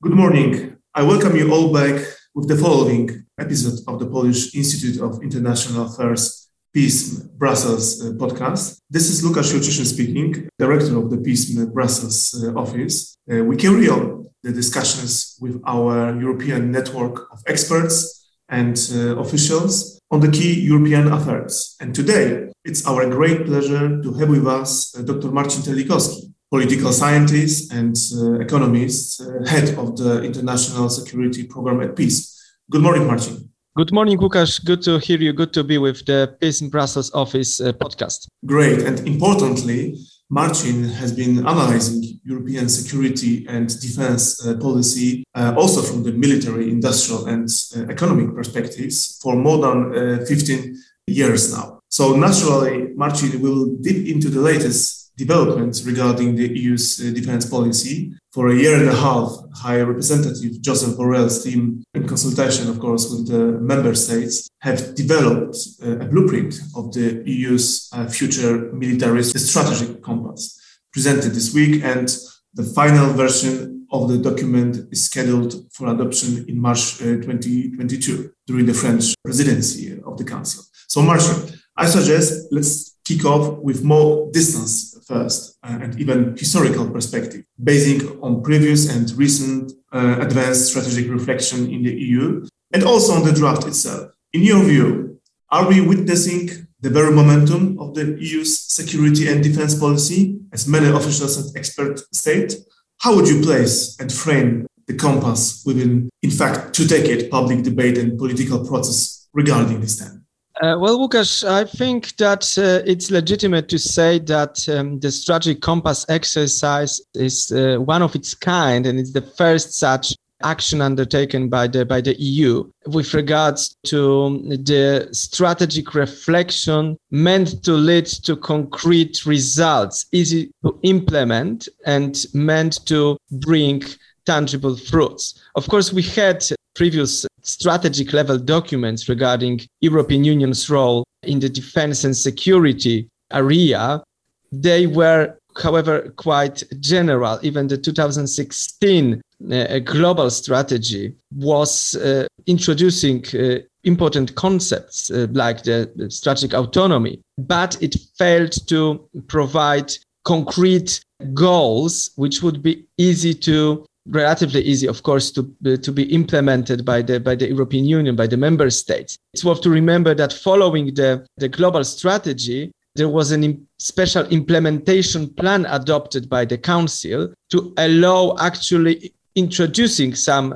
Good morning. I welcome you all back with the following episode of the Polish Institute of International Affairs PISM Brussels podcast. This is Lukasz Jurczyszyn speaking, director of the PISM Brussels office. We carry on the discussions with our European network of experts and officials on the key European affairs. And today, it's our great pleasure to have with us Dr. Marcin Terlikowski, political scientist and economist, head of the International Security Program at PISM. Good morning, Marcin. Good morning, Lukasz. Good to hear you. Good to be with the PISM Brussels office podcast. Great. And importantly, Marcin has been analyzing European security and defense policy, also from the military, industrial and economic perspectives for more than 15 years now. So naturally, Marcin will dip into the latest developments regarding the EU's defense policy. For a year and a half, High Representative Josep Borrell's team, in consultation, of course, with the member states, have developed a blueprint of the EU's future military strategic compass, presented this week, and the final version of the document is scheduled for adoption in March 2022 during the French presidency of the Council. So, Marcin, I suggest let's kick off with more distance first and even historical perspective, basing on previous and recent advanced strategic reflection in the EU and also on the draft itself. In your view, are we witnessing the very momentum of the EU's security and defense policy, as many officials and experts state? How would you place and frame the compass within, in fact, two-decade public debate and political process regarding this time? Well, Lukasz, I think that it's legitimate to say that the Strategic Compass exercise is one of its kind, and it's the first such action undertaken by the EU with regards to the strategic reflection meant to lead to concrete results, easy to implement, and meant to bring tangible fruits. Of course, we had previous strategic level documents regarding European Union's role in the defense and security area. They were, however, quite general. Even the 2016 global strategy was introducing important concepts like the strategic autonomy, but it failed to provide concrete goals which would be relatively easy, of course, to be implemented by the European Union, by the member states. It's worth to remember that following the global strategy, there was a special implementation plan adopted by the Council to allow actually introducing some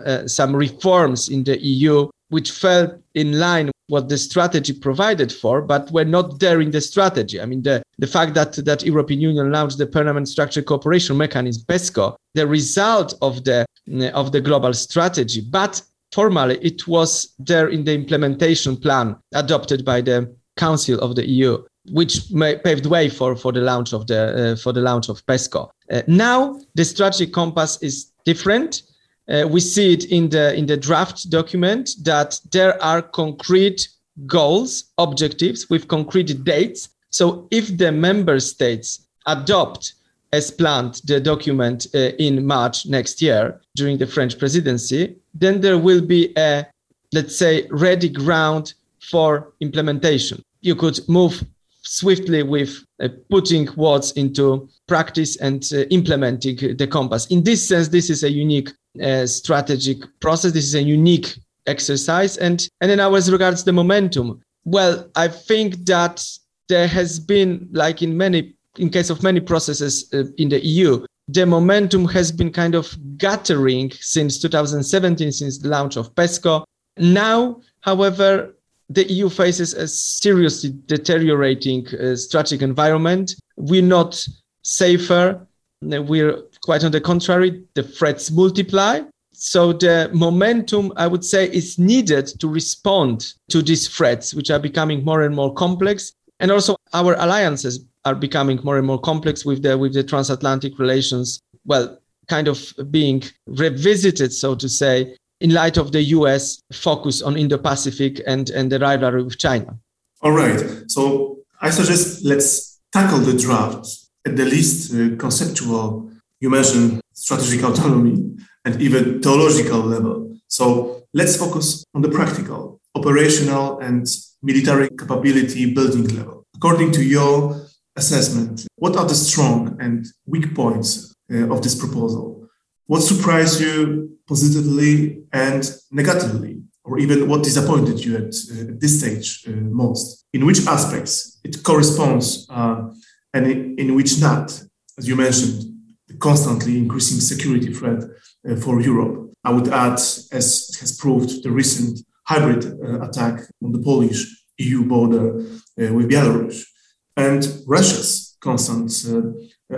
reforms in the EU, which fell in line with what the strategy provided for, but were not there in the strategy. I mean, the fact that European Union launched the Permanent Structured Cooperation Mechanism, PESCO, the result of the global strategy, but formally it was there in the implementation plan adopted by the Council of the EU, which paved way for the launch of PESCO. Now the strategic compass is different. We see it in the draft document that there are concrete goals, objectives with concrete dates. So if the member states adopt as planned the document in March next year during the French presidency, then there will be a, let's say, ready ground for implementation. You could move swiftly with putting words into practice and implementing the compass. In this sense, this is a unique strategic process. This is a unique exercise. And then now as regards the momentum, well, I think that there has been, like in case of many processes in the EU, the momentum has been kind of gathering since 2017, since the launch of PESCO. Now, however, the EU faces a seriously deteriorating strategic environment. We're not safer. We're quite on the contrary. The threats multiply. So the momentum, I would say, is needed to respond to these threats, which are becoming more and more complex. And also our alliances are becoming more and more complex with the transatlantic relations, well, kind of being revisited, so to say, in light of the US focus on Indo-Pacific and the rivalry with China. All right. So I suggest let's tackle the draft, at the least conceptual. You mentioned strategic autonomy and even theological level. So let's focus on the practical, operational and military capability building level. According to your assessment, what are the strong and weak points of this proposal? What surprised you positively and negatively? Or even what disappointed you at this stage most? In which aspects it corresponds and in which not? As you mentioned, the constantly increasing security threat for Europe. I would add, as has proved, the recent hybrid attack on the Polish EU border with Belarus, and Russia's constant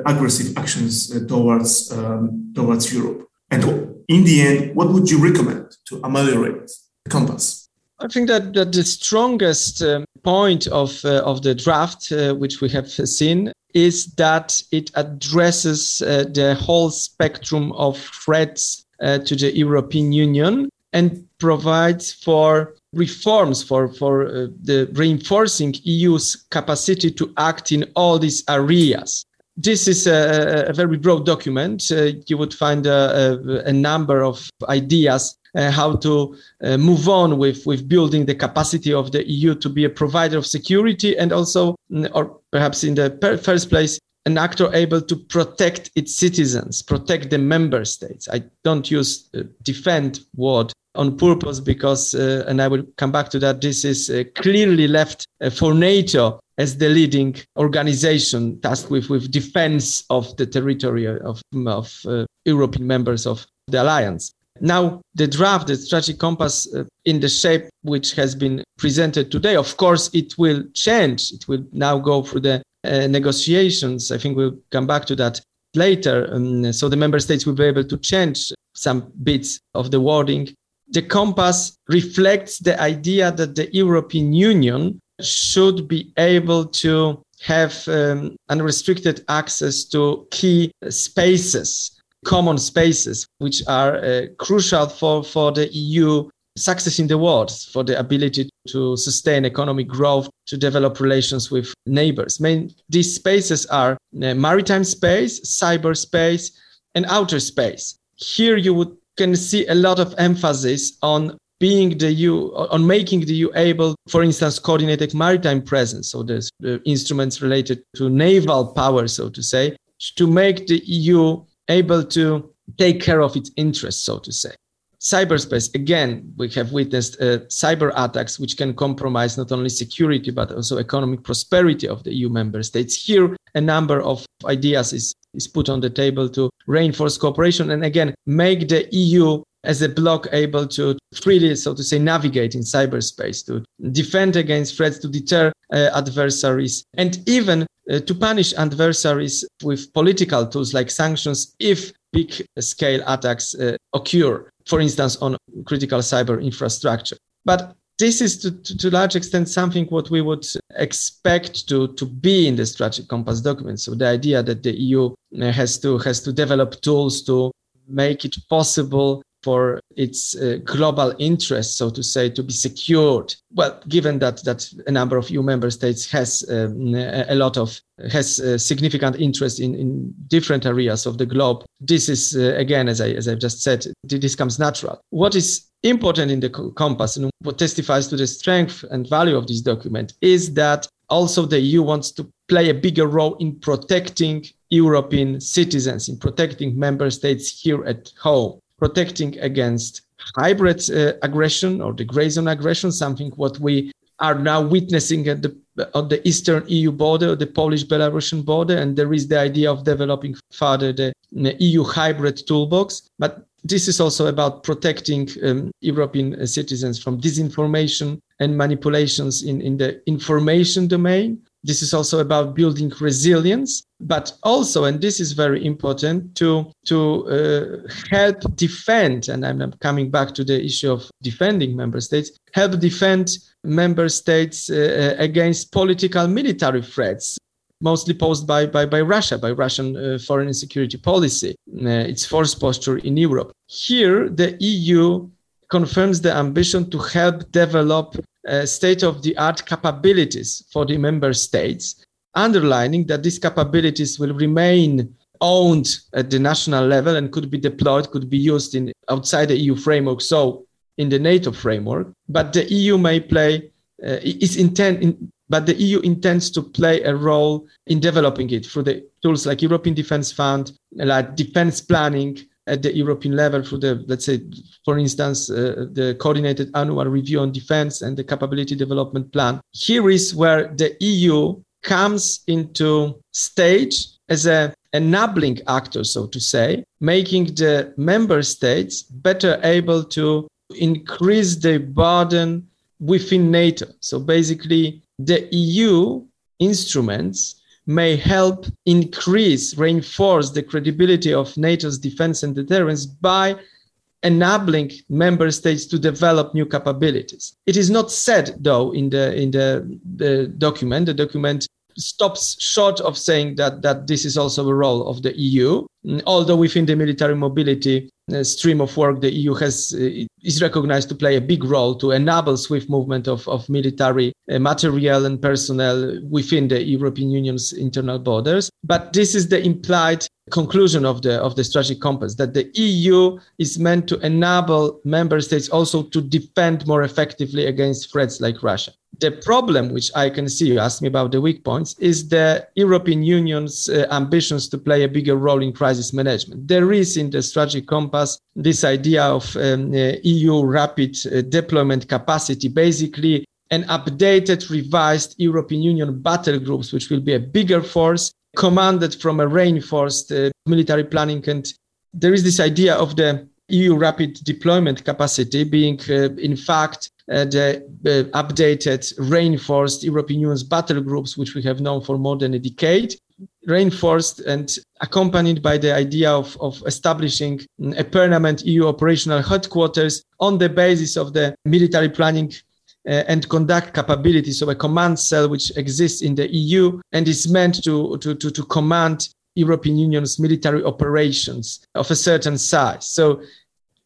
aggressive actions towards Europe. And in the end, what would you recommend to ameliorate the compass? I think that the strongest point of the draft, which we have seen, is that it addresses the whole spectrum of threats to the European Union and provides for reforms, for the reinforcing EU's capacity to act in all these areas. This is a very broad document. You would find a number of ideas how to move on with building the capacity of the EU to be a provider of security and also, or perhaps in the first place, an actor able to protect its citizens, protect the member states. I don't use defend word on purpose because, and I will come back to that, this is clearly left for NATO as the leading organization tasked with defense of the territory of European members of the alliance. Now, the draft, the Strategic Compass in the shape which has been presented today, of course, it will change. It will now go through the negotiations. I think we'll come back to that later. So the member states will be able to change some bits of the wording. The compass reflects the idea that the European Union should be able to have unrestricted access to key spaces, common spaces, which are crucial for the EU success in the world, for the ability to sustain economic growth, to develop relations with neighbors. These spaces are maritime space, cyberspace, and outer space. Here you can see a lot of emphasis on making the EU able, for instance, coordinated maritime presence, so there's instruments related to naval power, so to say, to make the EU able to take care of its interests, so to say. Cyberspace, again, we have witnessed cyber attacks which can compromise not only security but also economic prosperity of the EU member states. Here, a number of ideas is put on the table to reinforce cooperation and, again, make the EU as a bloc able to freely, so to say, navigate in cyberspace, to defend against threats, to deter adversaries, and even to punish adversaries with political tools like sanctions if big-scale attacks occur, for instance, on critical cyber infrastructure. But this is, to a large extent, something what we would expect to be in the Strategic Compass document. So the idea that the EU has to develop tools to make it possible for its global interests, so to say, to be secured. Well, given that a number of EU member states has significant interest in different areas of the globe, this is, again, as I've just said, this comes natural. What is important in the compass and what testifies to the strength and value of this document is that also the EU wants to play a bigger role in protecting European citizens, in protecting member states here at home, protecting against hybrid aggression or the grey zone aggression, something what we are now witnessing at on the eastern EU border, the Polish-Belarusian border, and there is the idea of developing further the EU hybrid toolbox. But this is also about protecting European citizens from disinformation and manipulations in the information domain. This is also about building resilience, but also, and this is very important, to help defend, and I'm coming back to the issue of defending member states, help defend member states against political military threats, mostly posed by Russia, by Russian foreign and security policy, its force posture in Europe. Here, the EU confirms the ambition to help develop state-of-the-art capabilities for the member states, underlining that these capabilities will remain owned at the national level and could be deployed, could be used in outside the EU framework, so in the NATO framework. But the EU may play the EU intends to play a role in developing it through the tools like European Defence Fund, like defence planning at the European level through the, let's say, for instance, the coordinated annual review on defence and the capability development plan. Here is where the EU comes into stage as an enabling actor, so to say, making the member states better able to increase the burden within NATO. So basically, the EU instruments may help reinforce the credibility of NATO's defense and deterrence by enabling member states to develop new capabilities. It is not said, though, in the document. The document stops short of saying that this is also a role of the EU, although within the military mobility stream of work, the EU is recognized to play a big role to enable swift movement of military material and personnel within the European Union's internal borders. But this is the implied conclusion of the strategic compass, that the EU is meant to enable member states also to defend more effectively against threats like Russia. The problem, which I can see, you asked me about the weak points, is the European Union's ambitions to play a bigger role in crisis management. There is in the strategic compass this idea of EU rapid deployment capacity, basically an updated, revised European Union battle groups, which will be a bigger force commanded from a reinforced military planning. And there is this idea of the EU rapid deployment capacity being, in fact, the updated, reinforced European Union's battle groups, which we have known for more than a decade, reinforced and accompanied by the idea of establishing a permanent EU operational headquarters on the basis of the military planning and conduct capabilities of a command cell which exists in the EU and is meant to command European Union's military operations of a certain size. So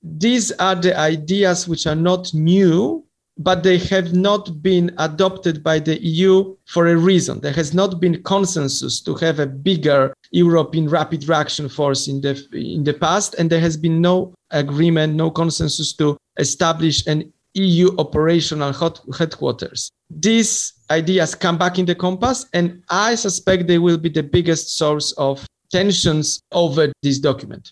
these are the ideas which are not new, but they have not been adopted by the EU for a reason. There has not been consensus to have a bigger European rapid reaction force in the past, and there has been no agreement, no consensus to establish an EU operational headquarters. These ideas come back in the compass, and I suspect they will be the biggest source of tensions over this document.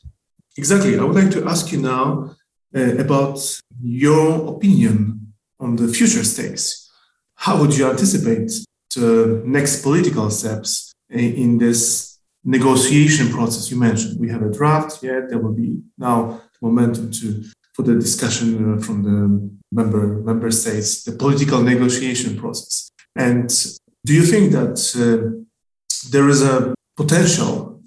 Exactly. I would like to ask you now about your opinion on the future stakes. How would you anticipate the next political steps in this negotiation process you mentioned? We have a draft yet. There will be now momentum for the discussion from the member states, the political negotiation process. And do you think that there is a potential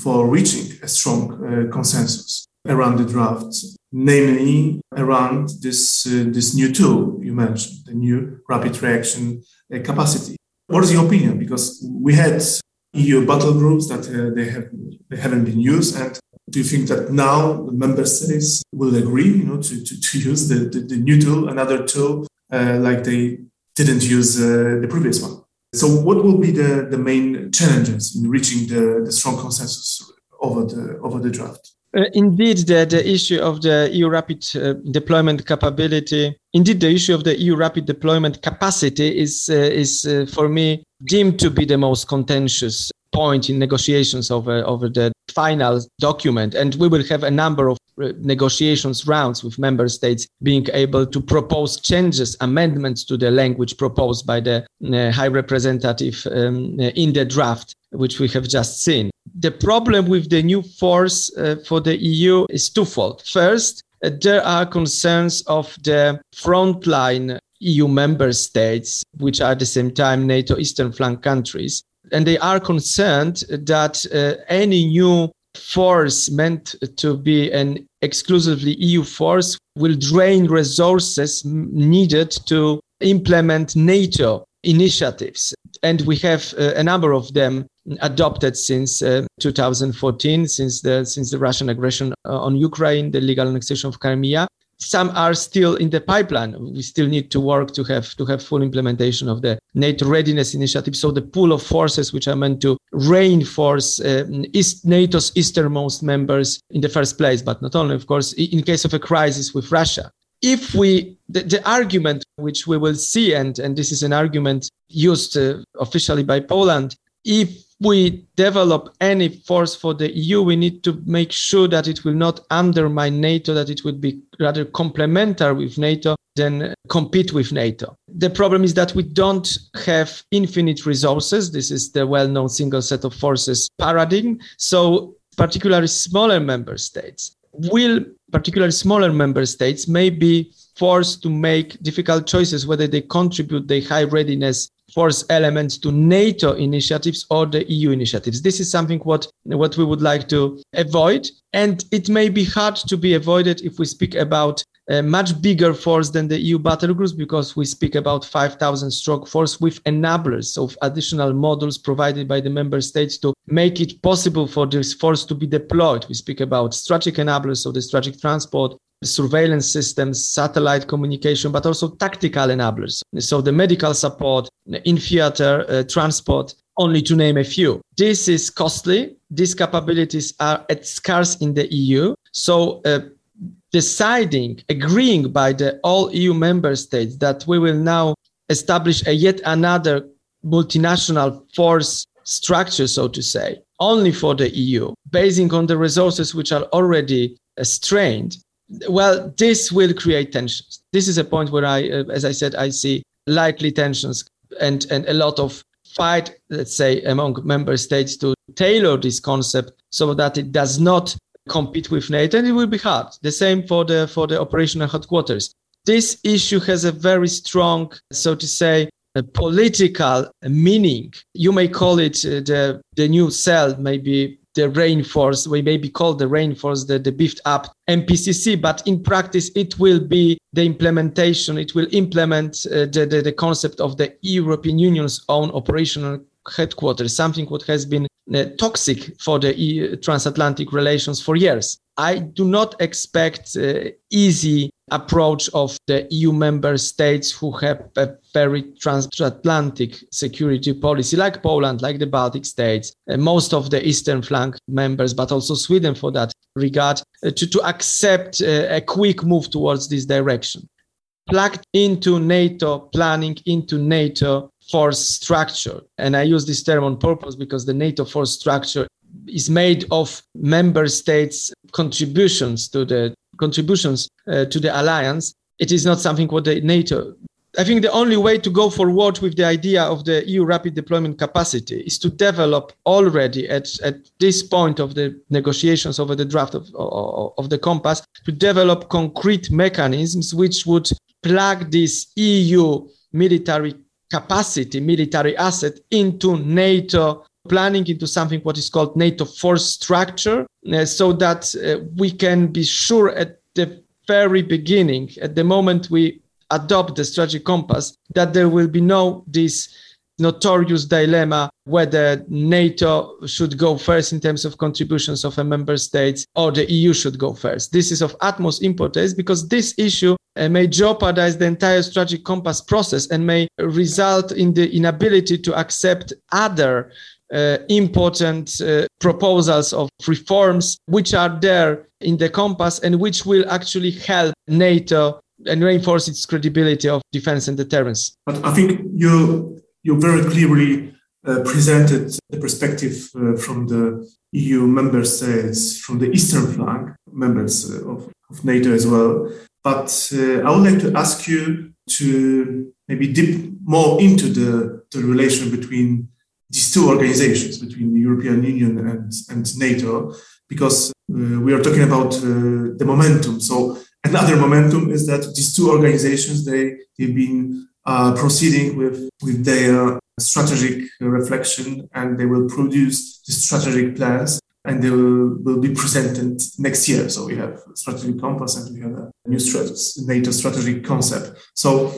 for reaching a strong consensus around the draft, namely around this new tool you mentioned, the new rapid reaction capacity? What is your opinion? Because we had EU battle groups that they haven't been used, and do you think that now the member states will agree, to use the new tool, another tool, like they didn't use the previous one? So what will be the main challenges in reaching the strong consensus over the draft? Indeed, the issue of the EU rapid deployment capability. Indeed, the issue of the EU rapid deployment capacity is for me deemed to be the most contentious point in negotiations over the final document, and we will have a number of negotiations rounds with member states being able to propose changes, amendments to the language proposed by the High Representative in the draft, which we have just seen. The problem with the new force for the EU is twofold. First, there are concerns of the frontline EU member states, which are at the same time NATO Eastern Flank countries. And they are concerned that any new force meant to be an exclusively EU force will drain resources needed to implement NATO initiatives. And we have a number of them adopted since 2014, since the Russian aggression on Ukraine, the illegal annexation of Crimea. Some are still in the pipeline. We still need to work to have full implementation of the NATO readiness initiative. So the pool of forces which are meant to reinforce NATO's easternmost members in the first place, but not only, of course, in case of a crisis with Russia. If the argument which we will see, and this is an argument used officially by Poland, if we develop any force for the EU, we need to make sure that it will not undermine NATO, that it would be rather complementary with NATO than compete with NATO. The problem is that we don't have infinite resources. This is the well-known single set of forces paradigm. So particularly smaller member states may be forced to make difficult choices whether they contribute their high readiness force elements to NATO initiatives or the EU initiatives. This is something what we would like to avoid, and it may be hard to be avoided if we speak about a much bigger force than the EU battlegroups, because we speak about 5,000 strong force with enablers of additional modules provided by the member states to make it possible for this force to be deployed. We speak about strategic enablers, so the strategic transport, surveillance systems, satellite communication, but also tactical enablers. So the medical support, in-theater transport, only to name a few. This is costly. These capabilities are at scarce in the EU. So agreeing by the all EU member states that we will now establish a yet another multinational force structure, so to say, only for the EU, basing on the resources which are already strained, well, this will create tensions. This is a point where I see likely tensions and a lot of fight, let's say, among member states to tailor this concept so that it does not compete with NATO, and it will be hard. The same for the operational headquarters. This issue has a very strong, so to say, political meaning. You may call it the new cell, maybe the reinforced, we may be called the reinforced, the beefed up MPCC, but in practice, it will be the implementation. It will implement the concept of the European Union's own operational headquarters, something what has been toxic for the transatlantic relations for years. I do not expect easy approach of the EU member states who have a very transatlantic security policy, like Poland, like the Baltic states, most of the Eastern flank members, but also Sweden for that regard, to accept a quick move towards this direction. Plugged into NATO planning, into NATO force structure. And I use this term on purpose because the NATO force structure is made of member states' contributions to the alliance. It is not something what the NATO. I think the only way to go forward with the idea of the EU rapid deployment capacity is to develop already at this point of the negotiations over the draft of the Compass, to develop concrete mechanisms which would plug this EU military capacity, military asset into NATO planning, into something what is called NATO force structure, so that we can be sure at the very beginning, at the moment we adopt the strategic compass, that there will be no this notorious dilemma whether NATO should go first in terms of contributions of a member state or the EU should go first. This is of utmost importance because this issue may jeopardize the entire strategic compass process and may result in the inability to accept other important proposals of reforms which are there in the compass and which will actually help NATO and reinforce its credibility of defense and deterrence. But I think you very clearly presented the perspective from the EU member states, from the Eastern flank, members of NATO as well. But I would like to ask you to maybe dip more into the relation between these two organizations, between the European Union and NATO, because we are talking about the momentum. So another momentum is that these two organizations, they've been proceeding with their strategic reflection, and they will produce the strategic plans, and they will be presented next year. So we have Strategic Compass and we have a new NATO strategic concept. So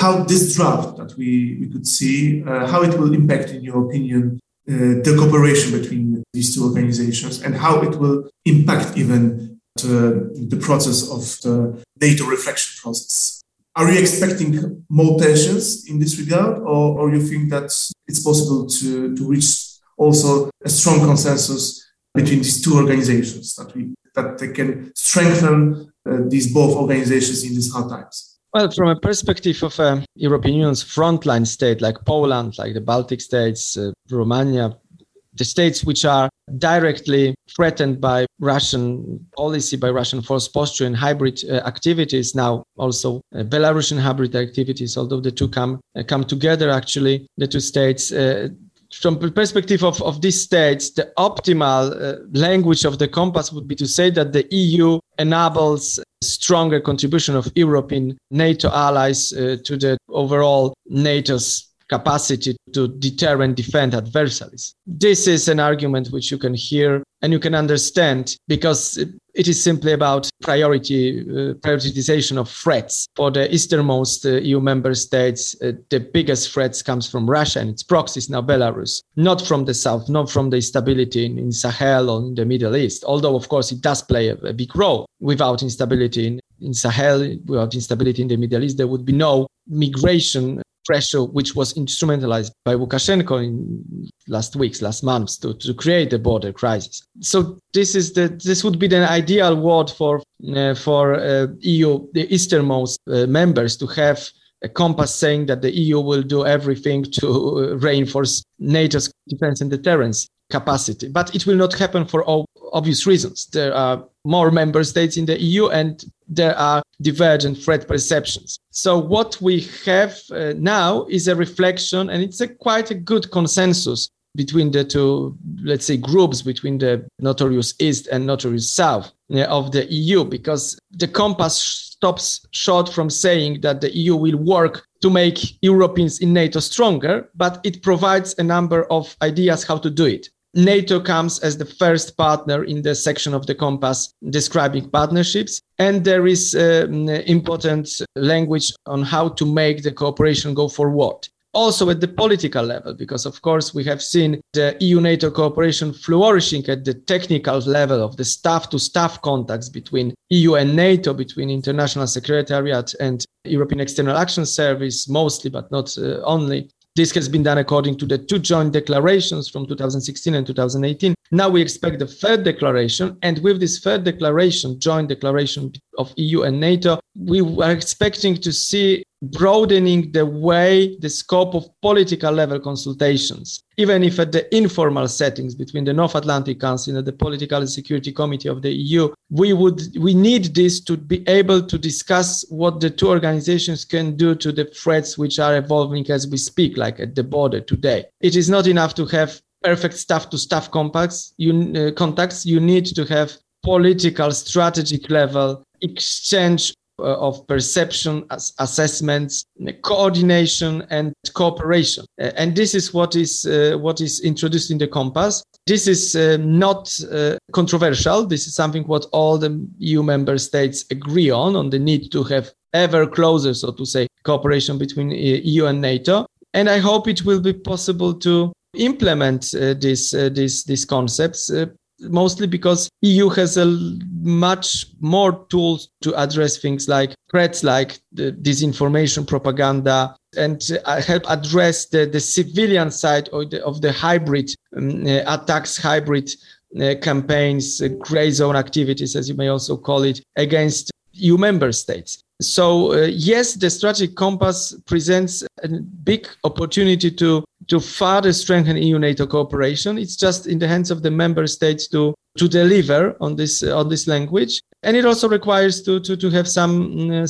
how this draft that we could see, how it will impact, in your opinion, the cooperation between these two organizations, and how it will impact even the process of the NATO reflection process. Are you expecting more tensions in this regard, or you think that it's possible to reach also a strong consensus between these two organizations, that they can strengthen these both organizations in these hard times? Well, from a perspective of European Union's frontline state like Poland, like the Baltic states, Romania, the states which are directly threatened by Russian policy, by Russian force posture and hybrid activities, now also Belarusian hybrid activities, although the two come together, actually, the two states. From the perspective of these states, the optimal language of the compass would be to say that the EU enables stronger contribution of European NATO allies to the overall NATO's capacity to deter and defend adversaries. This is an argument which you can hear and you can understand, because it is simply about prioritization of threats. For the easternmost EU member states, the biggest threats comes from Russia and its proxies, now Belarus, not from the south, not from the instability in Sahel or in the Middle East, although, of course, it does play a big role. Without instability in Sahel, without instability in the Middle East, there would be no migration pressure, which was instrumentalized by Lukashenko in last months to create the border crisis. So this would be the ideal world for EU, the easternmost members, to have a compass saying that the EU will do everything to reinforce NATO's defense and deterrence capacity. But it will not happen for all obvious reasons. There are more member states in the EU and there are divergent threat perceptions. So what we have now is a reflection, and it's quite a good consensus between the two, let's say, groups, between the notorious East and notorious South of the EU, because the compass stops short from saying that the EU will work to make Europeans in NATO stronger, but it provides a number of ideas how to do it. NATO comes as the first partner in the section of the compass describing partnerships, and there is important language on how to make the cooperation go forward. Also at the political level, because of course we have seen the EU-NATO cooperation flourishing at the technical level of the staff-to-staff contacts between EU and NATO, between International Secretariat and European External Action Service, mostly but not only. This has been done according to the two joint declarations from 2016 and 2018. Now we expect the third declaration. And with this third declaration, joint declaration of EU and NATO, we are expecting to see broadening the way, the scope of political level consultations, even if at the informal settings between the North Atlantic Council and the Political and Security Committee of the EU, we need this to be able to discuss what the two organizations can do to the threats which are evolving as we speak, like at the border today. It is not enough to have perfect staff-to-staff contacts. You need to have political, strategic level exchange of perception, assessments, coordination and cooperation. And this is what is introduced in the compass. This is not controversial. This is something what all the EU member states agree on the need to have ever closer, so to say, cooperation between EU and NATO. And I hope it will be possible to implement these concepts, mostly because EU has much more tools to address things like threats, like the disinformation, propaganda, and help address the civilian side of the hybrid attacks, hybrid campaigns, gray zone activities, as you may also call it, against EU member states. So yes, the strategic compass presents a big opportunity to further strengthen EU-NATO cooperation. It's just in the hands of the member states to deliver on this language, and it also requires to have some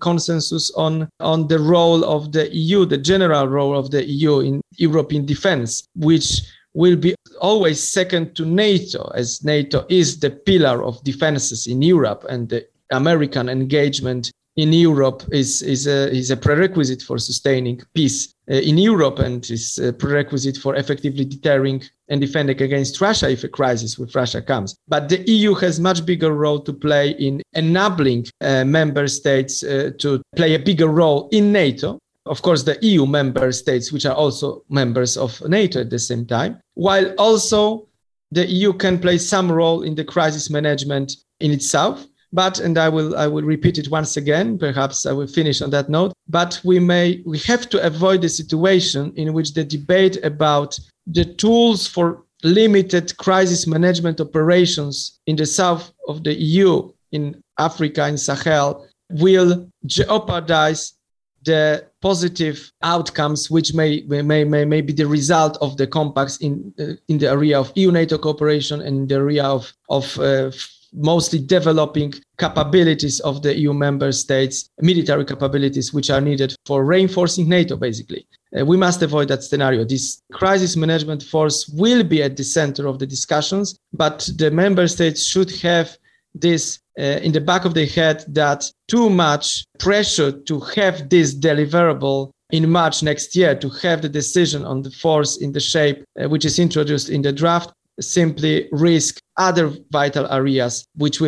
consensus on the role of the EU, the general role of the EU in European defense, which will be always second to NATO, as NATO is the pillar of defenses in Europe, and the American engagement in Europe is a prerequisite for sustaining peace in Europe, and is a prerequisite for effectively deterring and defending against Russia if a crisis with Russia comes. But the EU has much bigger role to play in enabling member states to play a bigger role in NATO. Of course, the EU member states, which are also members of NATO at the same time, while also the EU can play some role in the crisis management in itself. But, and I will repeat it once again, perhaps I will finish on that note, but we have to avoid the situation in which the debate about the tools for limited crisis management operations in the south of the EU, in Africa, in Sahel, will jeopardize the positive outcomes which may be the result of the compacts in the area of EU-NATO cooperation and in the area of mostly developing capabilities of the EU member states, military capabilities which are needed for reinforcing NATO, basically. We must avoid that scenario. This crisis management force will be at the center of the discussions, but the member states should have this in the back of their head, that too much pressure to have this deliverable in March next year, to have the decision on the force in the shape which is introduced in the draft, simply risk other vital areas which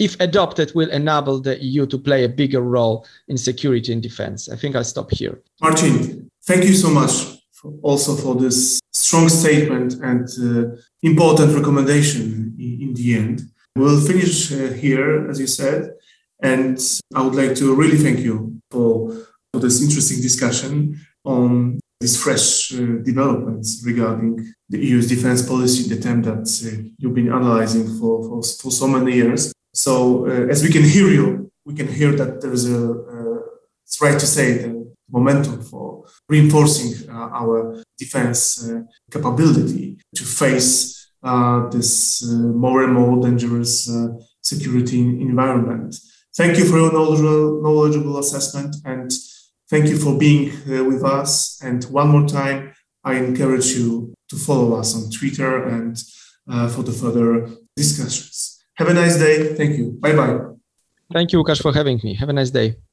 if adopted will enable the EU to play a bigger role in security and defense. I think I'll stop here. Marcin, thank you so much for this strong statement and important recommendation in the end. We'll finish here, as you said, and I would like to really thank you for this interesting discussion on these fresh developments regarding the EU's defense policy, the term that you've been analyzing for so many years. So as we can hear you, we can hear that there is it's right to say the momentum for reinforcing our defense capability to face this more and more dangerous security environment. Thank you for your knowledgeable assessment, and thank you for being with us. And one more time, I encourage you to follow us on Twitter and for the further discussions. Have a nice day. Thank you. Bye-bye. Thank you, Łukasz, for having me. Have a nice day.